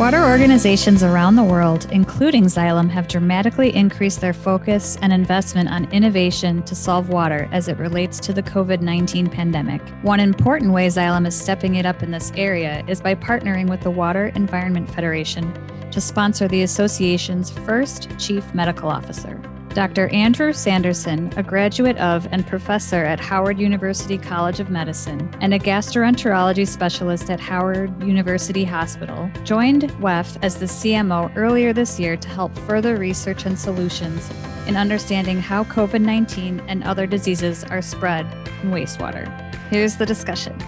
Water organizations around the world, including Xylem, have dramatically increased their focus and investment on innovation to solve water as it relates to the COVID-19 pandemic. One important way Xylem is stepping it up in this area is by partnering with the Water Environment Federation to sponsor the association's first chief medical officer. Dr. Andrew Sanderson, a graduate of and professor at Howard University College of Medicine and a gastroenterology specialist at Howard University Hospital, joined WEF as the CMO earlier this year to help further research and solutions in understanding how COVID-19 and other diseases are spread in wastewater. Here's the discussion.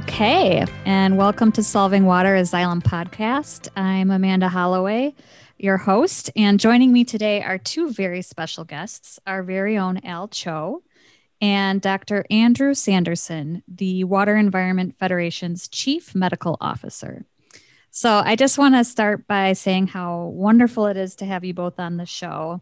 Okay, and welcome to Solving Water, a Xylem podcast. I'm Amanda Holloway, your host, and joining me today are two very special guests, our very own Al Cho and Dr. Andrew Sanderson, the Water Environment Federation's Chief Medical Officer. So I just want to start by saying how wonderful it is to have you both on the show.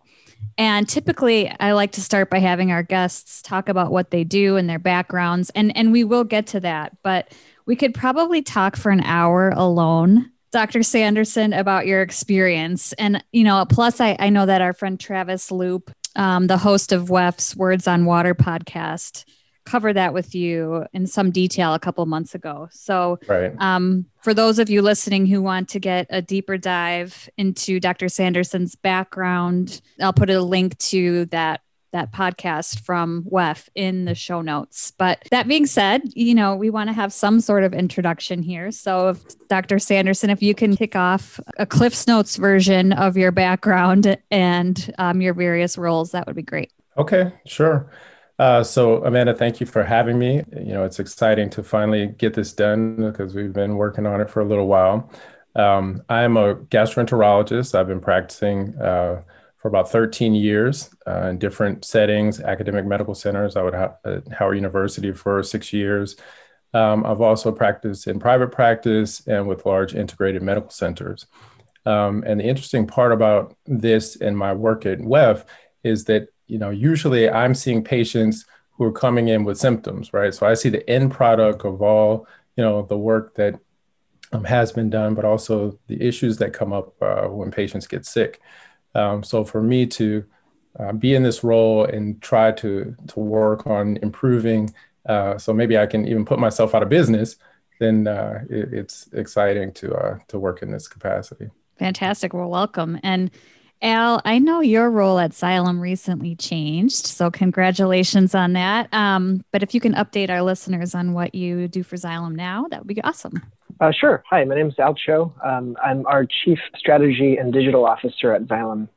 And typically, I like to start by having our guests talk about what they do and their backgrounds, and we will get to that, but we could probably talk for an hour alone, Dr. Sanderson, about your experience. And, you know, plus I know that our friend Travis Loop, the host of WEF's Words on Water podcast, covered that with you in some detail a couple months ago. So right. For those of you listening who want to get a deeper dive into Dr. Sanderson's background, I'll put a link to that podcast from WEF in the show notes. But that being said, you know, we want to have some sort of introduction here. So if, Dr. Sanderson, if you can kick off a Cliff's Notes version of your background and your various roles, that would be great. Okay, sure. So Amanda, thank you for having me. You know, it's exciting to finally get this done because we've been working on it for a little while. I'm a gastroenterologist. I've been practicing for about 13 years in different settings, academic medical centers. I was at Howard University for 6 years. I've also practiced in private practice and with large integrated medical centers. And the interesting part about this and my work at WEF is that, you know, usually I'm seeing patients who are coming in with symptoms, right? So I see the end product of all, you know, the work that has been done, but also the issues that come up when patients get sick. So for me to be in this role and try to work on improving, so maybe I can even put myself out of business, then it's exciting to work in this capacity. Fantastic. Well, welcome. And Al, I know your role at Xylem recently changed, so congratulations on that. But if you can update our listeners on what you do for Xylem now, that would be awesome. Sure. Hi, my name is Al Cho. I'm our Chief Strategy and Digital Officer at Xylem,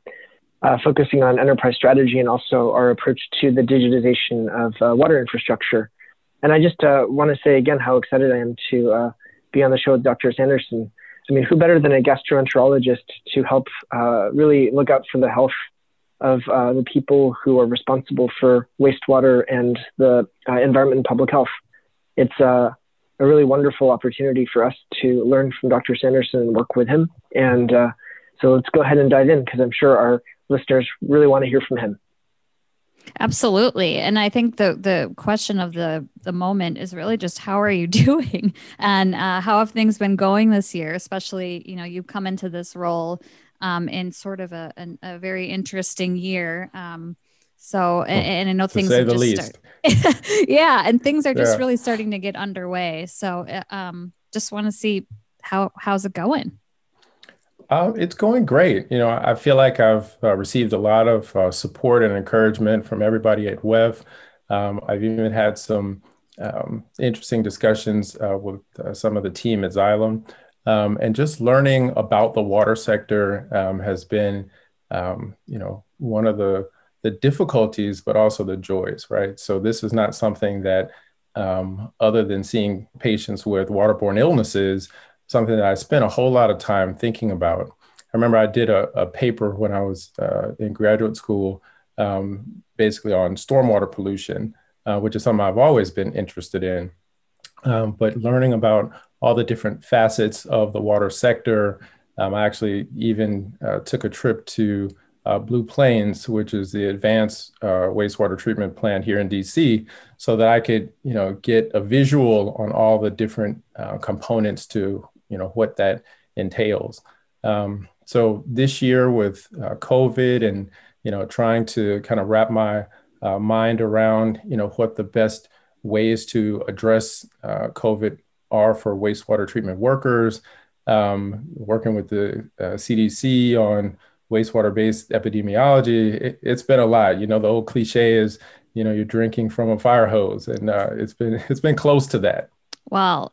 focusing on enterprise strategy and also our approach to the digitization of water infrastructure. And I just want to say again how excited I am to be on the show with Dr. Sanderson. I mean, who better than a gastroenterologist to help really look out for the health of the people who are responsible for wastewater and the environment and public health? It's a really wonderful opportunity for us to learn from Dr. Sanderson and work with him. And so let's go ahead and dive in because I'm sure our listeners really want to hear from him. Absolutely. And I think the question of the moment is really just how are you doing and how have things been going this year, especially, you know, you've come into this role in sort of a very interesting year. So, and I know things are just really starting to get underway. So just want to see how's it going? It's going great. You know, I feel like I've received a lot of support and encouragement from everybody at WEF. I've even had some interesting discussions with some of the team at Xylem. And just learning about the water sector has been, you know, one of the difficulties, but also the joys, right? So this is not something that other than seeing patients with waterborne illnesses, something that I spent a whole lot of time thinking about. I remember I did a paper when I was in graduate school, basically on stormwater pollution, which is something I've always been interested in. But learning about all the different facets of the water sector, I actually even took a trip to Blue Plains, which is the advanced wastewater treatment plant here in DC, so that I could, you know, get a visual on all the different components to, you know, what that entails. So this year with COVID and, trying to kind of wrap my mind around, what the best ways to address COVID are for wastewater treatment workers, working with the CDC on wastewater-based epidemiology, it's been a lot. The old cliche is, you're drinking from a fire hose, and it's been close to that. Well,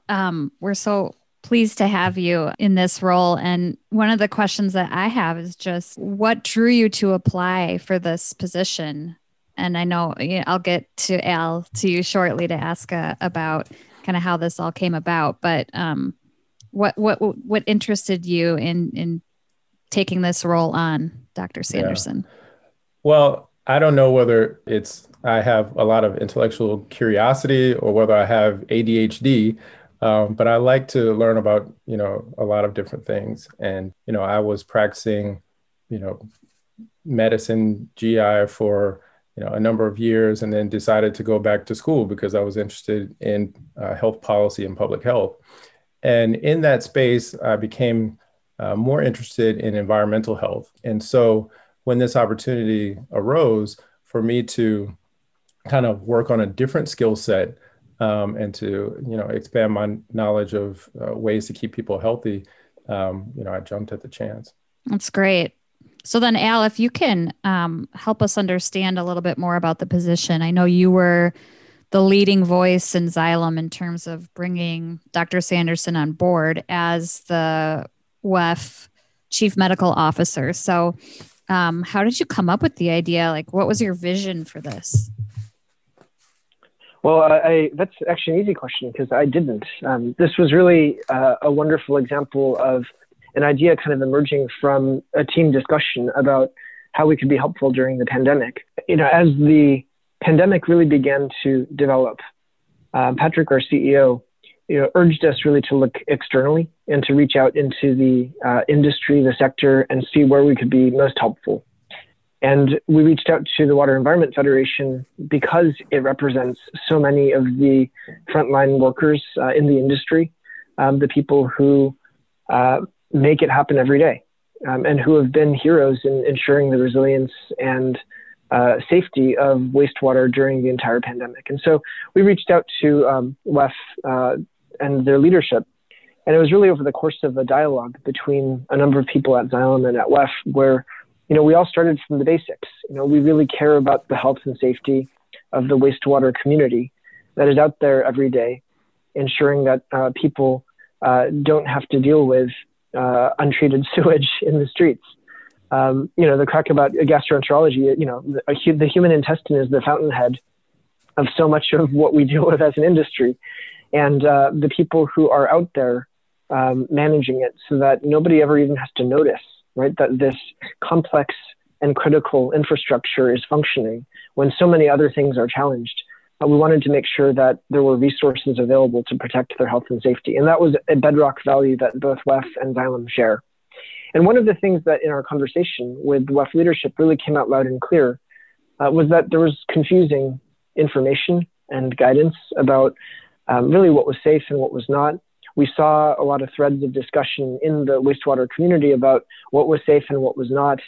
we're so pleased to have you in this role. And one of the questions that I have is just what drew you to apply for this position? And I know I'll get to Al to you shortly to ask about kind of how this all came about. But what interested you in taking this role on, Dr. Sanderson? Yeah. Well, I don't know whether I have a lot of intellectual curiosity or whether I have ADHD, but I like to learn about, a lot of different things. And, I was practicing, medicine, GI for, a number of years, and then decided to go back to school because I was interested in health policy and public health. And in that space, I became more interested in environmental health. And so when this opportunity arose for me to kind of work on a different skill set and to, expand my knowledge of ways to keep people healthy, I jumped at the chance. That's great. So then, Al, if you can help us understand a little bit more about the position. I know you were the leading voice in Xylem in terms of bringing Dr. Sanderson on board as the WEF Chief Medical Officer. So how did you come up with the idea? Like, what was your vision for this? Well, that's actually an easy question because I didn't. This was really a wonderful example of an idea kind of emerging from a team discussion about how we could be helpful during the pandemic. As the pandemic really began to develop, Patrick, our CEO, urged us really to look externally and to reach out into the industry, the sector, and see where we could be most helpful. And we reached out to the Water Environment Federation because it represents so many of the frontline workers in the industry, the people who make it happen every day, and who have been heroes in ensuring the resilience and safety of wastewater during the entire pandemic. And so we reached out to WEF and their leadership. And it was really over the course of a dialogue between a number of people at Xylem and at WEF where, we all started from the basics. We really care about the health and safety of the wastewater community that is out there every day, ensuring that people don't have to deal with untreated sewage in the streets. The crack about gastroenterology, the human intestine is the fountainhead of so much of what we deal with as an industry. And the people who are out there managing it so that nobody ever even has to notice, right, that this complex and critical infrastructure is functioning when so many other things are challenged. We wanted to make sure that there were resources available to protect their health and safety. And that was a bedrock value that both WEF and Xylem share. And one of the things that in our conversation with WEF leadership really came out loud and clear was that there was confusing information and guidance about really what was safe and what was not. We saw a lot of threads of discussion in the wastewater community about what was safe and what was not.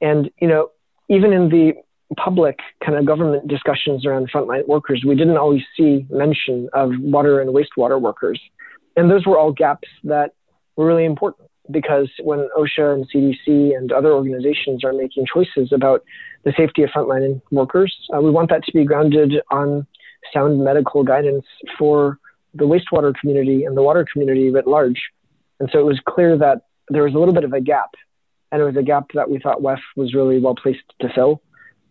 And, even in the public kind of government discussions around frontline workers, we didn't always see mention of water and wastewater workers. And those were all gaps that were really important. Because when OSHA and CDC and other organizations are making choices about the safety of frontline workers, we want that to be grounded on sound medical guidance for the wastewater community and the water community writ large. And so it was clear that there was a little bit of a gap, and it was a gap that we thought WEF was really well placed to fill.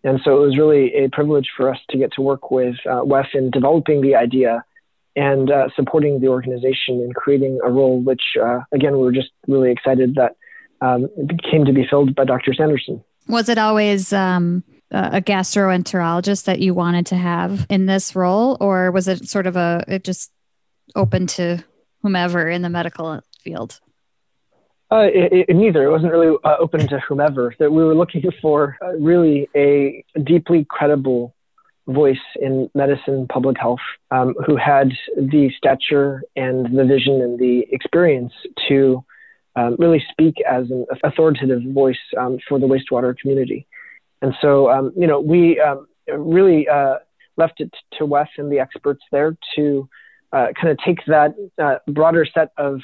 And so it was really a privilege for us to get to work with WEF in developing the idea and supporting the organization and creating a role, which, again, we were just really excited that came to be filled by Dr. Sanderson. Was it always a gastroenterologist that you wanted to have in this role, or was it sort of it just open to whomever in the medical field? Neither. It wasn't really open to whomever. That we were looking for really a deeply credible voice in medicine, public health, who had the stature and the vision and the experience to really speak as an authoritative voice for the wastewater community. And so, we really left it to WEF and the experts there to kind of take that broader set of,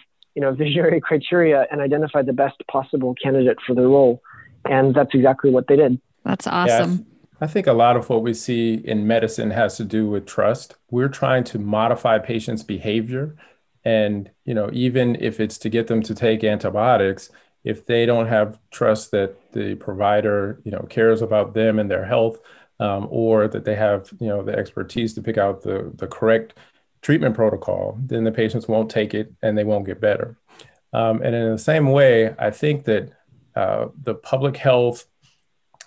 visionary criteria and identify the best possible candidate for the role. And that's exactly what they did. That's awesome. Yeah, I think a lot of what we see in medicine has to do with trust. We're trying to modify patients' behavior. And, even if it's to get them to take antibiotics, if they don't have trust that the provider, cares about them and their health, or that they have, the expertise to pick out the correct treatment protocol, then the patients won't take it and they won't get better. And in the same way, I think that the public health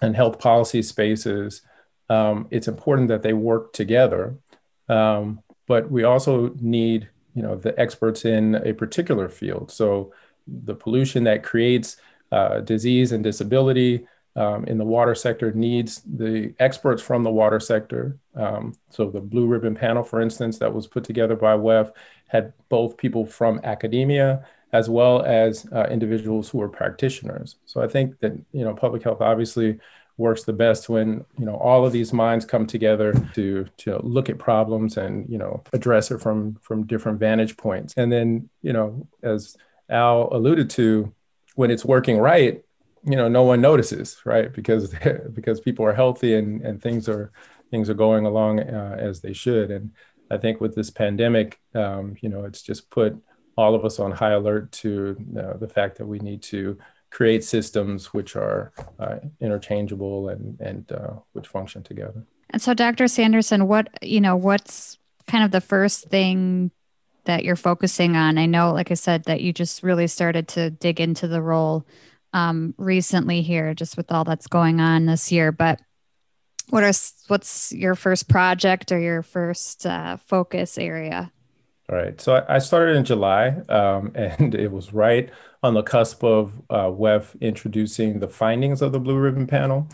and health policy spaces, it's important that they work together. But we also need, the experts in a particular field. So the pollution that creates disease and disability in the water sector needs the experts from the water sector. So the Blue Ribbon Panel, for instance, that was put together by WEF had both people from academia as well as individuals who are practitioners. So I think that, public health obviously works the best when, all of these minds come together to look at problems and, address it from different vantage points. And then, as Al alluded to, when it's working right, no one notices, right? Because people are healthy and things are going along as they should. And I think with this pandemic, it's just put all of us on high alert to the fact that we need to create systems which are interchangeable and which function together. And so, Dr. Sanderson, what's kind of the first thing that you're focusing on? I know, like I said, that you just really started to dig into the role recently here, just with all that's going on this year. But what's your first project or your first focus area? All right. So I started in July, and it was right on the cusp of WEF introducing the findings of the Blue Ribbon Panel.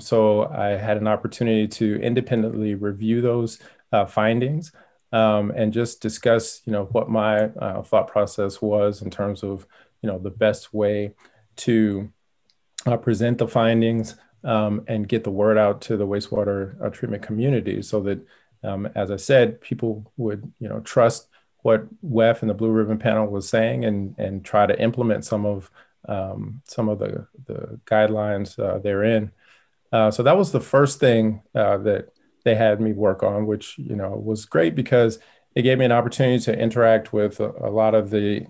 So I had an opportunity to independently review those findings and just discuss, what my thought process was in terms of, the best way to present the findings and get the word out to the wastewater treatment community so that as I said, people would, trust what WEF and the Blue Ribbon Panel was saying and try to implement some of the guidelines therein. So that was the first thing that they had me work on, which, was great because it gave me an opportunity to interact with a lot of the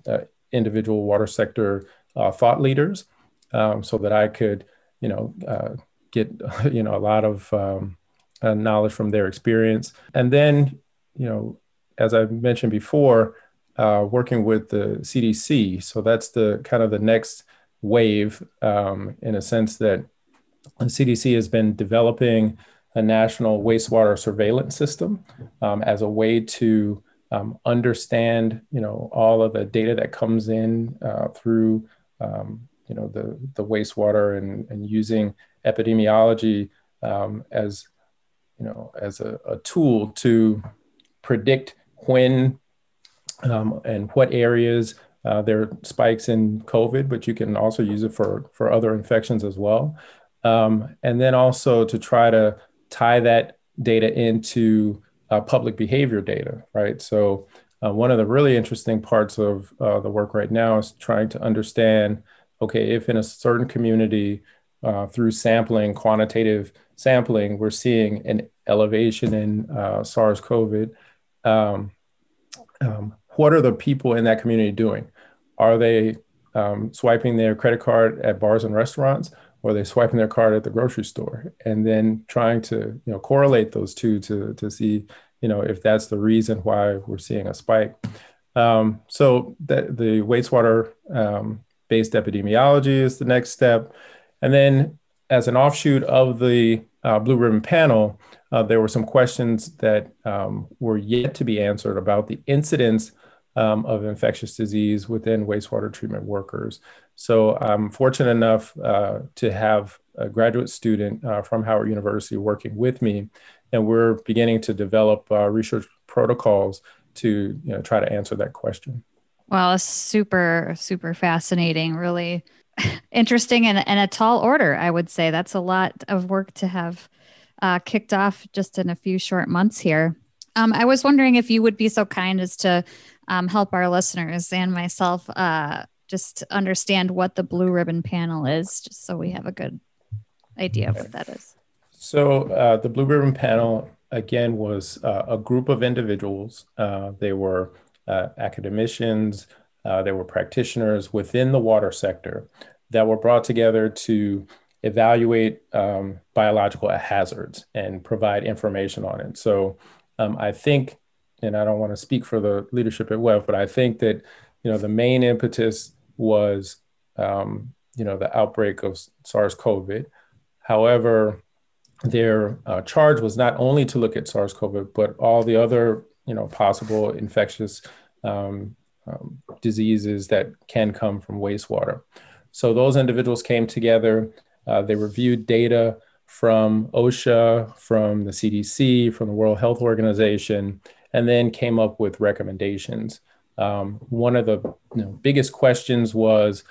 individual water sector thought leaders so that I could, get, a lot of knowledge from their experience. And then, as I mentioned before, working with the CDC. So that's the kind of the next wave in a sense that the CDC has been developing a national wastewater surveillance system as a way to understand, all of the data that comes in through, the wastewater and using epidemiology as as a tool to predict when and what areas there are spikes in COVID, but you can also use it for other infections as well. And then also to try to tie that data into public behavior data, right? So one of the really interesting parts of the work right now is trying to understand, okay, if in a certain community through sampling, quantitative sampling, we're seeing an elevation in SARS-CoV. What are the people in that community doing? Are they swiping their credit card at bars and restaurants, or are they swiping their card at the grocery store? And then trying to correlate those two to see if that's the reason why we're seeing a spike. So the wastewater based epidemiology is the next step, and then, as an offshoot of the Blue Ribbon Panel, there were some questions that were yet to be answered about the incidence of infectious disease within wastewater treatment workers. So I'm fortunate enough to have a graduate student from Howard University working with me, and we're beginning to develop research protocols to try to answer that question. Well, it's super, super fascinating, really interesting and a tall order, I would say. That's a lot of work to have kicked off just in a few short months here. I was wondering if you would be so kind as to help our listeners and myself just understand what the Blue Ribbon Panel is, just so we have a good idea of what that is. So the Blue Ribbon Panel, again, was a group of individuals. They were academicians, they were practitioners within the water sector that were brought together to evaluate biological hazards and provide information on it. So I think, and I don't want to speak for the leadership at WEF, but I think that, the main impetus was, the outbreak of SARS-CoV. However, their charge was not only to look at SARS-CoV, but all the other, possible infectious diseases that can come from wastewater. So those individuals came together. They reviewed data from OSHA, from the CDC, from the World Health Organization, and then came up with recommendations. One of the biggest questions was,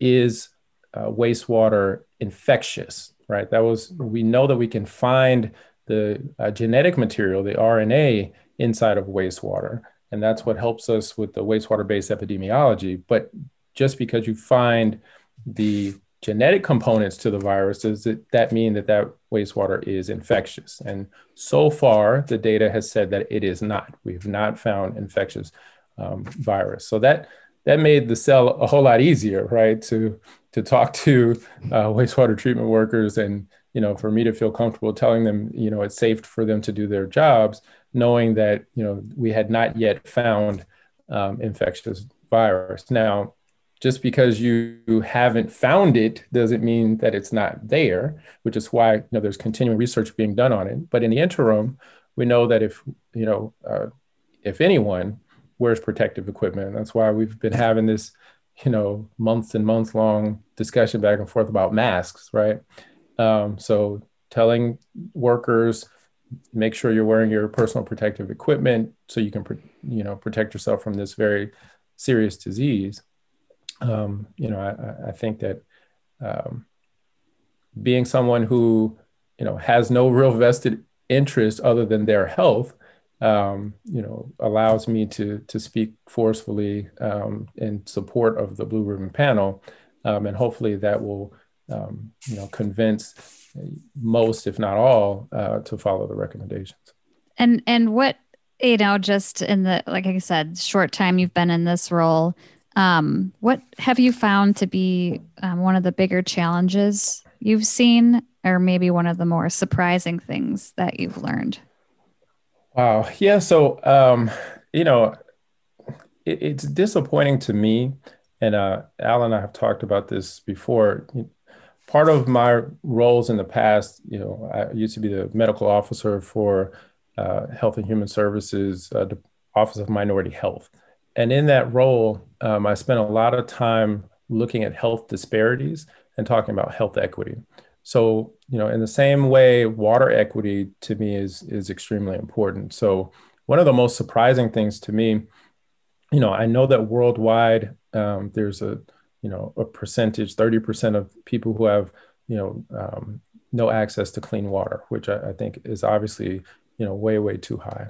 is wastewater infectious, right? That was, we know that we can find the genetic material, the RNA, inside of wastewater. And that's what helps us with the wastewater-based epidemiology. But just because you find the genetic components to the virus, does that mean that that wastewater is infectious? And so far, the data has said that it is not. We have not found infectious virus. So that made the cell a whole lot easier, right? To talk to wastewater treatment workers and, for me to feel comfortable telling them, it's safe for them to do their jobs, knowing that, we had not yet found infectious virus. Now, just because you haven't found it doesn't mean that it's not there, which is why there's continuing research being done on it. But in the interim, we know that if anyone wears protective equipment, that's why we've been having this, months and months long discussion back and forth about masks, right? So telling workers, make sure you're wearing your personal protective equipment so you can, protect yourself from this very serious disease. I think that being someone who, has no real vested interest other than their health, allows me to speak forcefully in support of the Blue Ribbon Panel. And hopefully that will, convince most, if not all, to follow the recommendations. And what, just in the, like I said, short time you've been in this role, what have you found to be one of the bigger challenges you've seen, or maybe one of the more surprising things that you've learned? Wow. Yeah. So, it's disappointing to me, and Al and I have talked about this before. Part of my roles in the past, I used to be the medical officer for Health and Human Services, the Office of Minority Health. And in that role, I spent a lot of time looking at health disparities and talking about health equity. So, in the same way, water equity to me is extremely important. So one of the most surprising things to me, I know that worldwide, there's a percentage, 30% of people who have, no access to clean water, which I think is obviously, way, way too high.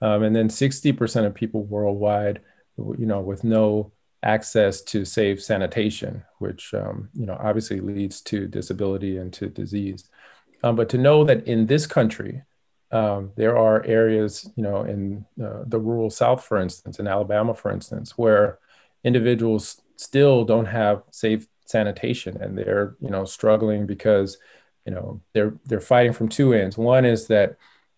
And then 60% of people worldwide, with no access to safe sanitation, which, obviously leads to disability and to disease. But to know that in this country, there are areas, in the rural South, for instance, in Alabama, for instance, where individuals still don't have safe sanitation, and they're, struggling because, they're fighting from two ends. One is that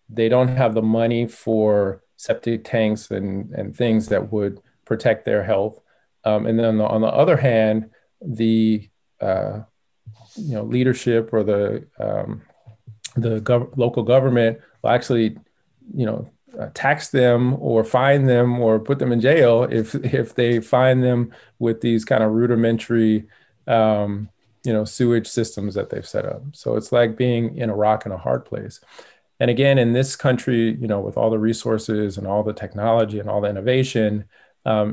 they don't have the money for septic tanks and things that would protect their health. And then on the other hand, the leadership or the local government will actually tax them or fine them or put them in jail if they find them with these kind of rudimentary sewage systems that they've set up. So it's like being in a rock and a hard place. And again, in this country, with all the resources and all the technology and all the innovation,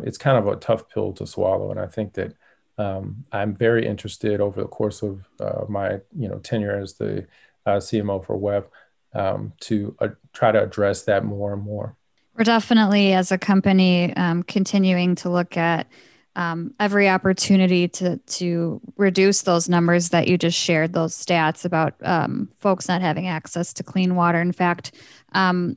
it's kind of a tough pill to swallow. And I think that I'm very interested over the course of my tenure as the CMO for WEF to try to address that more and more. We're definitely, as a company, continuing to look at every opportunity to reduce those numbers that you just shared, those stats about folks not having access to clean water. In fact,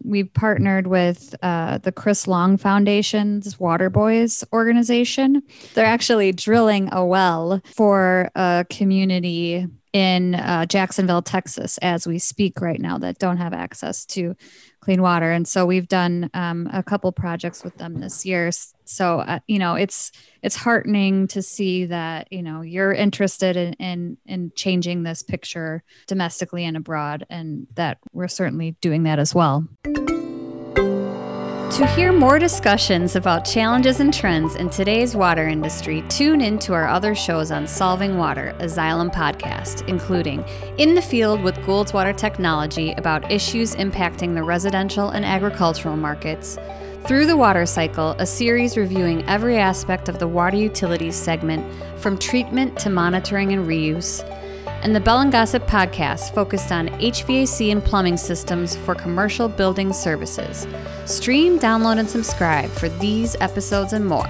we've partnered with the Chris Long Foundation's Water Boys organization. They're actually drilling a well for a community in Jacksonville, Texas, as we speak right now, that don't have access to clean water. And so we've done a couple projects with them this year. So, it's heartening to see that, you're interested in changing this picture domestically and abroad, and that we're certainly doing that as well. To hear more discussions about challenges and trends in today's water industry, tune in to our other shows on Solving Water, a Xylem podcast, including In the Field with Gould's Water Technology about issues impacting the residential and agricultural markets, Through the Water Cycle, a series reviewing every aspect of the water utilities segment, from treatment to monitoring and reuse, and the Bell & Gossip podcast, focused on HVAC and plumbing systems for commercial building services. Stream, download, and subscribe for these episodes and more.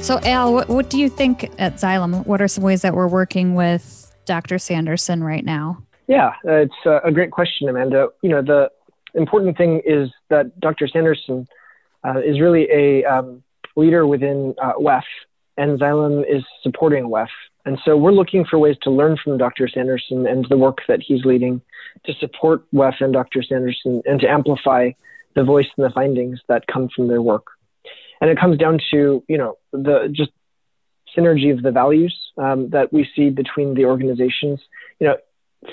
So Al, what do you think at Xylem? What are some ways that we're working with Dr. Sanderson right now? Yeah, it's a great question, Amanda. The important thing is that Dr. Sanderson is really a leader within WEF, and Xylem is supporting WEF. And so we're looking for ways to learn from Dr. Sanderson and the work that he's leading to support WEF and Dr. Sanderson, and to amplify the voice and the findings that come from their work. And it comes down to, the synergy of the values that we see between the organizations.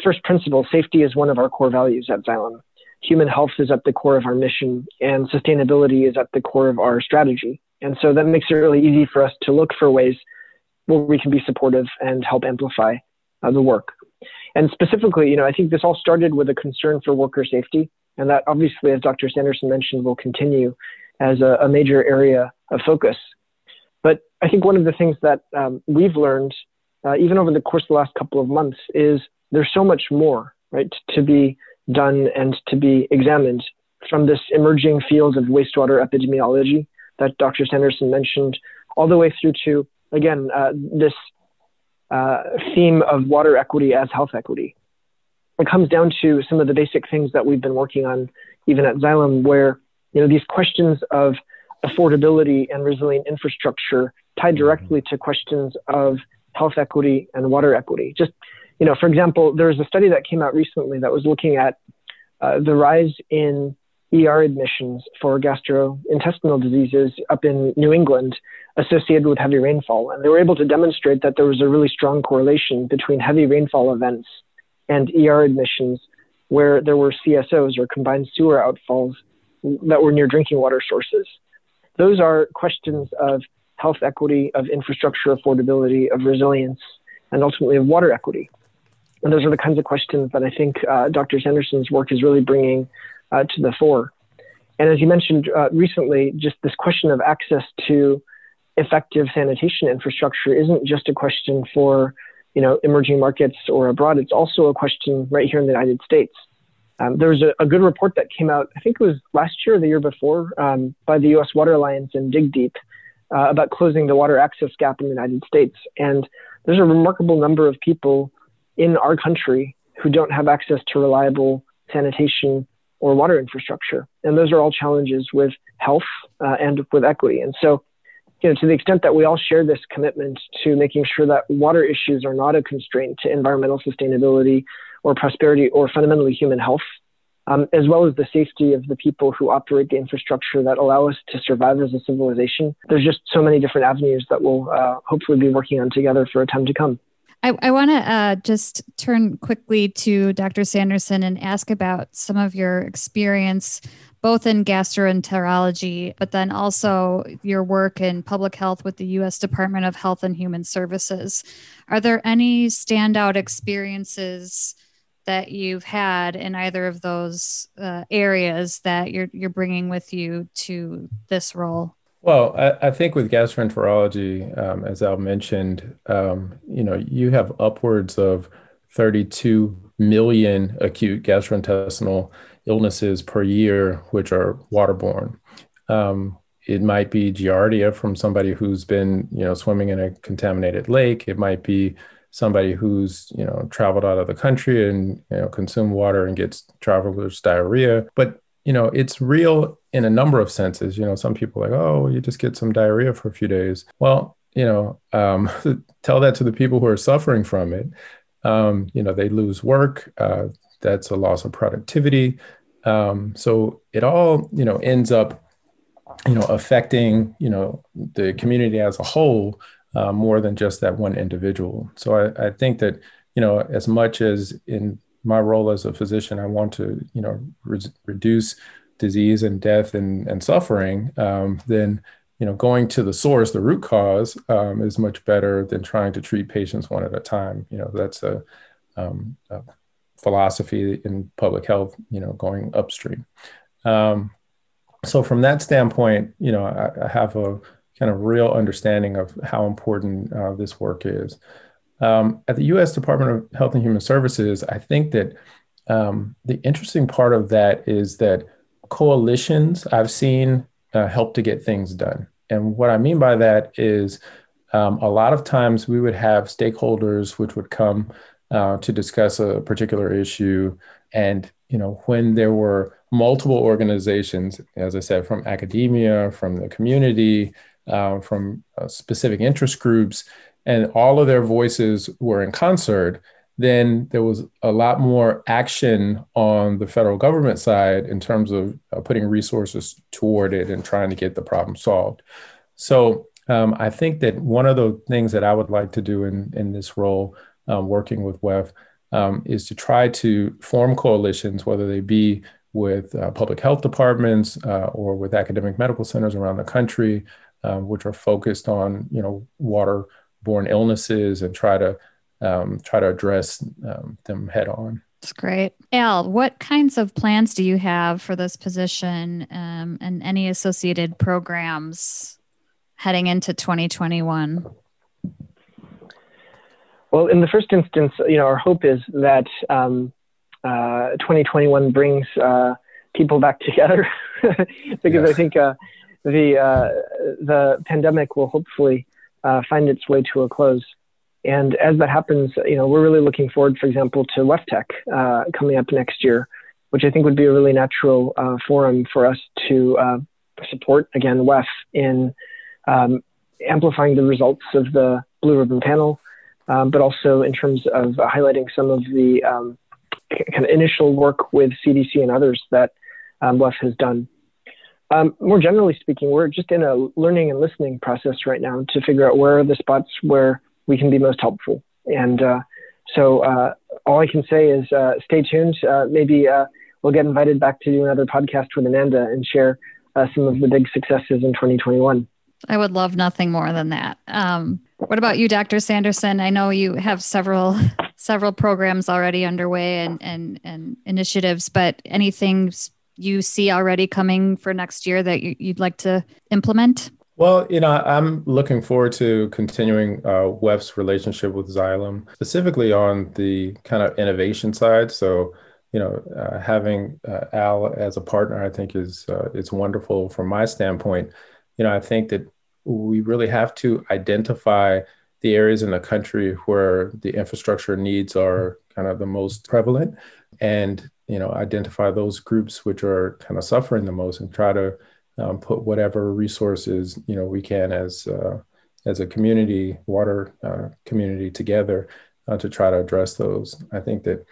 First principle, safety is one of our core values at Xylem. Human health is at the core of our mission, and sustainability is at the core of our strategy. And so that makes it really easy for us to look for ways where we can be supportive and help amplify the work. And specifically, I think this all started with a concern for worker safety, and that obviously, as Dr. Sanderson mentioned, will continue as a major area of focus. But I think one of the things that we've learned, even over the course of the last couple of months, is there's so much more, right, to be done and to be examined from this emerging field of wastewater epidemiology that Dr. Sanderson mentioned, all the way through to, again, this theme of water equity as health equity. It comes down to some of the basic things that we've been working on, even at Xylem, where these questions of affordability and resilient infrastructure tie directly to questions of health equity and water equity. Just, for example, there was a study that came out recently that was looking at the rise in ER admissions for gastrointestinal diseases up in New England associated with heavy rainfall. And they were able to demonstrate that there was a really strong correlation between heavy rainfall events and ER admissions, where there were CSOs, or combined sewer outfalls, that were near drinking water sources. Those are questions of health equity, of infrastructure affordability, of resilience, and ultimately of water equity. And those are the kinds of questions that I think Dr. Sanderson's work is really bringing to the fore. And as you mentioned recently, just this question of access to effective sanitation infrastructure isn't just a question for, emerging markets or abroad. It's also a question right here in the United States. There was a good report that came out, I think it was last year or the year before, by the U.S. Water Alliance and Dig Deep about closing the water access gap in the United States. And there's a remarkable number of people in our country who don't have access to reliable sanitation or water infrastructure. And those are all challenges with health and with equity. And so, to the extent that we all share this commitment to making sure that water issues are not a constraint to environmental sustainability or prosperity or fundamentally human health, as well as the safety of the people who operate the infrastructure that allow us to survive as a civilization, there's just so many different avenues that we'll hopefully be working on together for a time to come. I want to just turn quickly to Dr. Sanderson and ask about some of your experience, both in gastroenterology, but then also your work in public health with the U.S. Department of Health and Human Services. Are there any standout experiences that you've had in either of those areas that you're bringing with you to this role? Well, I think with gastroenterology, as Al mentioned, you have upwards of 32 million acute gastrointestinal illnesses per year, which are waterborne. It might be giardia from somebody who's been, swimming in a contaminated lake. It might be somebody who's, traveled out of the country and, consumed water and gets traveler's diarrhea. But, it's real in a number of senses. Some people are like, oh, you just get some diarrhea for a few days. Well, tell that to the people who are suffering from it. They lose work. That's a loss of productivity. So it all, ends up, affecting, the community as a whole, more than just that one individual. So I think that, as much as in my role as a physician, I want to, reduce disease and death and suffering, then, going to the source, the root cause, is much better than trying to treat patients one at a time. That's a philosophy in public health, going upstream. So from that standpoint, I have a kind of real understanding of how important this work is. At the U.S. Department of Health and Human Services, I think that the interesting part of that is that coalitions I've seen help to get things done. And what I mean by that is a lot of times we would have stakeholders which would come to discuss a particular issue. And, when there were multiple organizations, as I said, from academia, from the community, from specific interest groups, and all of their voices were in concert, then there was a lot more action on the federal government side in terms of putting resources toward it and trying to get the problem solved. So I think that one of the things that I would like to do in this role, working with WEF, is to try to form coalitions, whether they be with public health departments or with academic medical centers around the country, which are focused on, waterborne illnesses, and try to address them head on. That's great. Al, what kinds of plans do you have for this position and any associated programs heading into 2021? Well, in the first instance, our hope is that 2021 brings people back together because I think the pandemic will hopefully find its way to a close. And as that happens, we're really looking forward, for example, to WEFTEC coming up next year, which I think would be a really natural forum for us to support, again, WEF in amplifying the results of the Blue Ribbon Panel, but also in terms of highlighting some of the kind of initial work with CDC and others that WEF has done. More generally speaking, we're just in a learning and listening process right now to figure out where are the spots where we can be most helpful. And so all I can say is stay tuned. Maybe we'll get invited back to do another podcast with Ananda and share some of the big successes in 2021. I would love nothing more than that. What about you, Dr. Sanderson? I know you have several programs already underway and initiatives, but anything you see already coming for next year that you'd like to implement? Well, I'm looking forward to continuing WEF's relationship with Xylem, specifically on the kind of innovation side. So, having Al as a partner, I think is wonderful from my standpoint. I think that we really have to identify the areas in the country where the infrastructure needs are kind of the most prevalent and, identify those groups which are kind of suffering the most and try to put whatever resources, we can as a community, water community together to try to address those. I think that,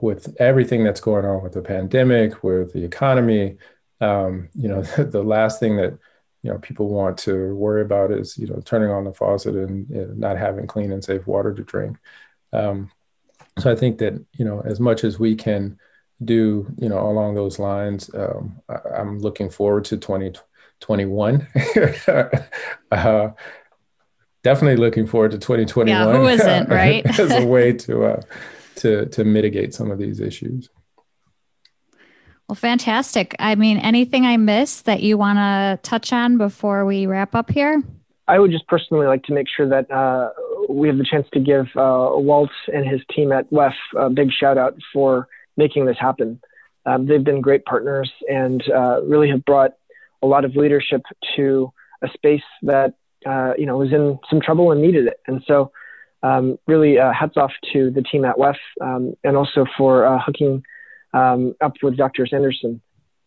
with everything that's going on with the pandemic, with the economy, the last thing that, people want to worry about is, turning on the faucet and not having clean and safe water to drink. So I think that, as much as we can do, along those lines, I'm looking forward to 2021. Definitely looking forward to 2021. Yeah, who isn't, right? As a way to mitigate some of these issues. Well, fantastic. I mean, anything I missed that you want to touch on before we wrap up here? I would just personally like to make sure that we have the chance to give Walt and his team at WEF a big shout out for making this happen. They've been great partners and really have brought a lot of leadership to a space that was in some trouble and needed it. And so really hats off to the team at WEF and also for hooking up with Dr. Sanderson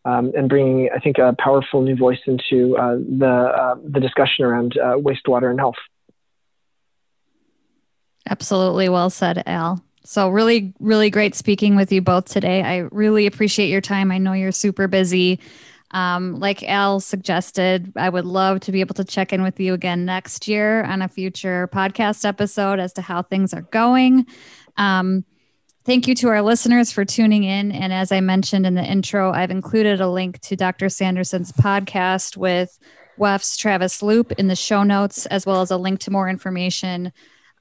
and bringing, I think, a powerful new voice into the discussion around wastewater and health. Absolutely well said, Al. So really, really great speaking with you both today. I really appreciate your time. I know you're super busy. Like Al suggested, I would love to be able to check in with you again next year on a future podcast episode as to how things are going. Thank you to our listeners for tuning in. And as I mentioned in the intro, I've included a link to Dr. Sanderson's podcast with WEF's Travis Loop in the show notes, as well as a link to more information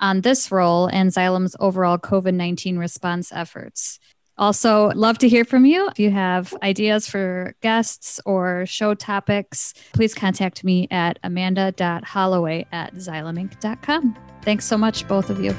on this role and Xylem's overall COVID-19 response efforts. Also, love to hear from you. If you have ideas for guests or show topics, please contact me at amanda.holloway@xyleminc.com. Thanks so much, both of you.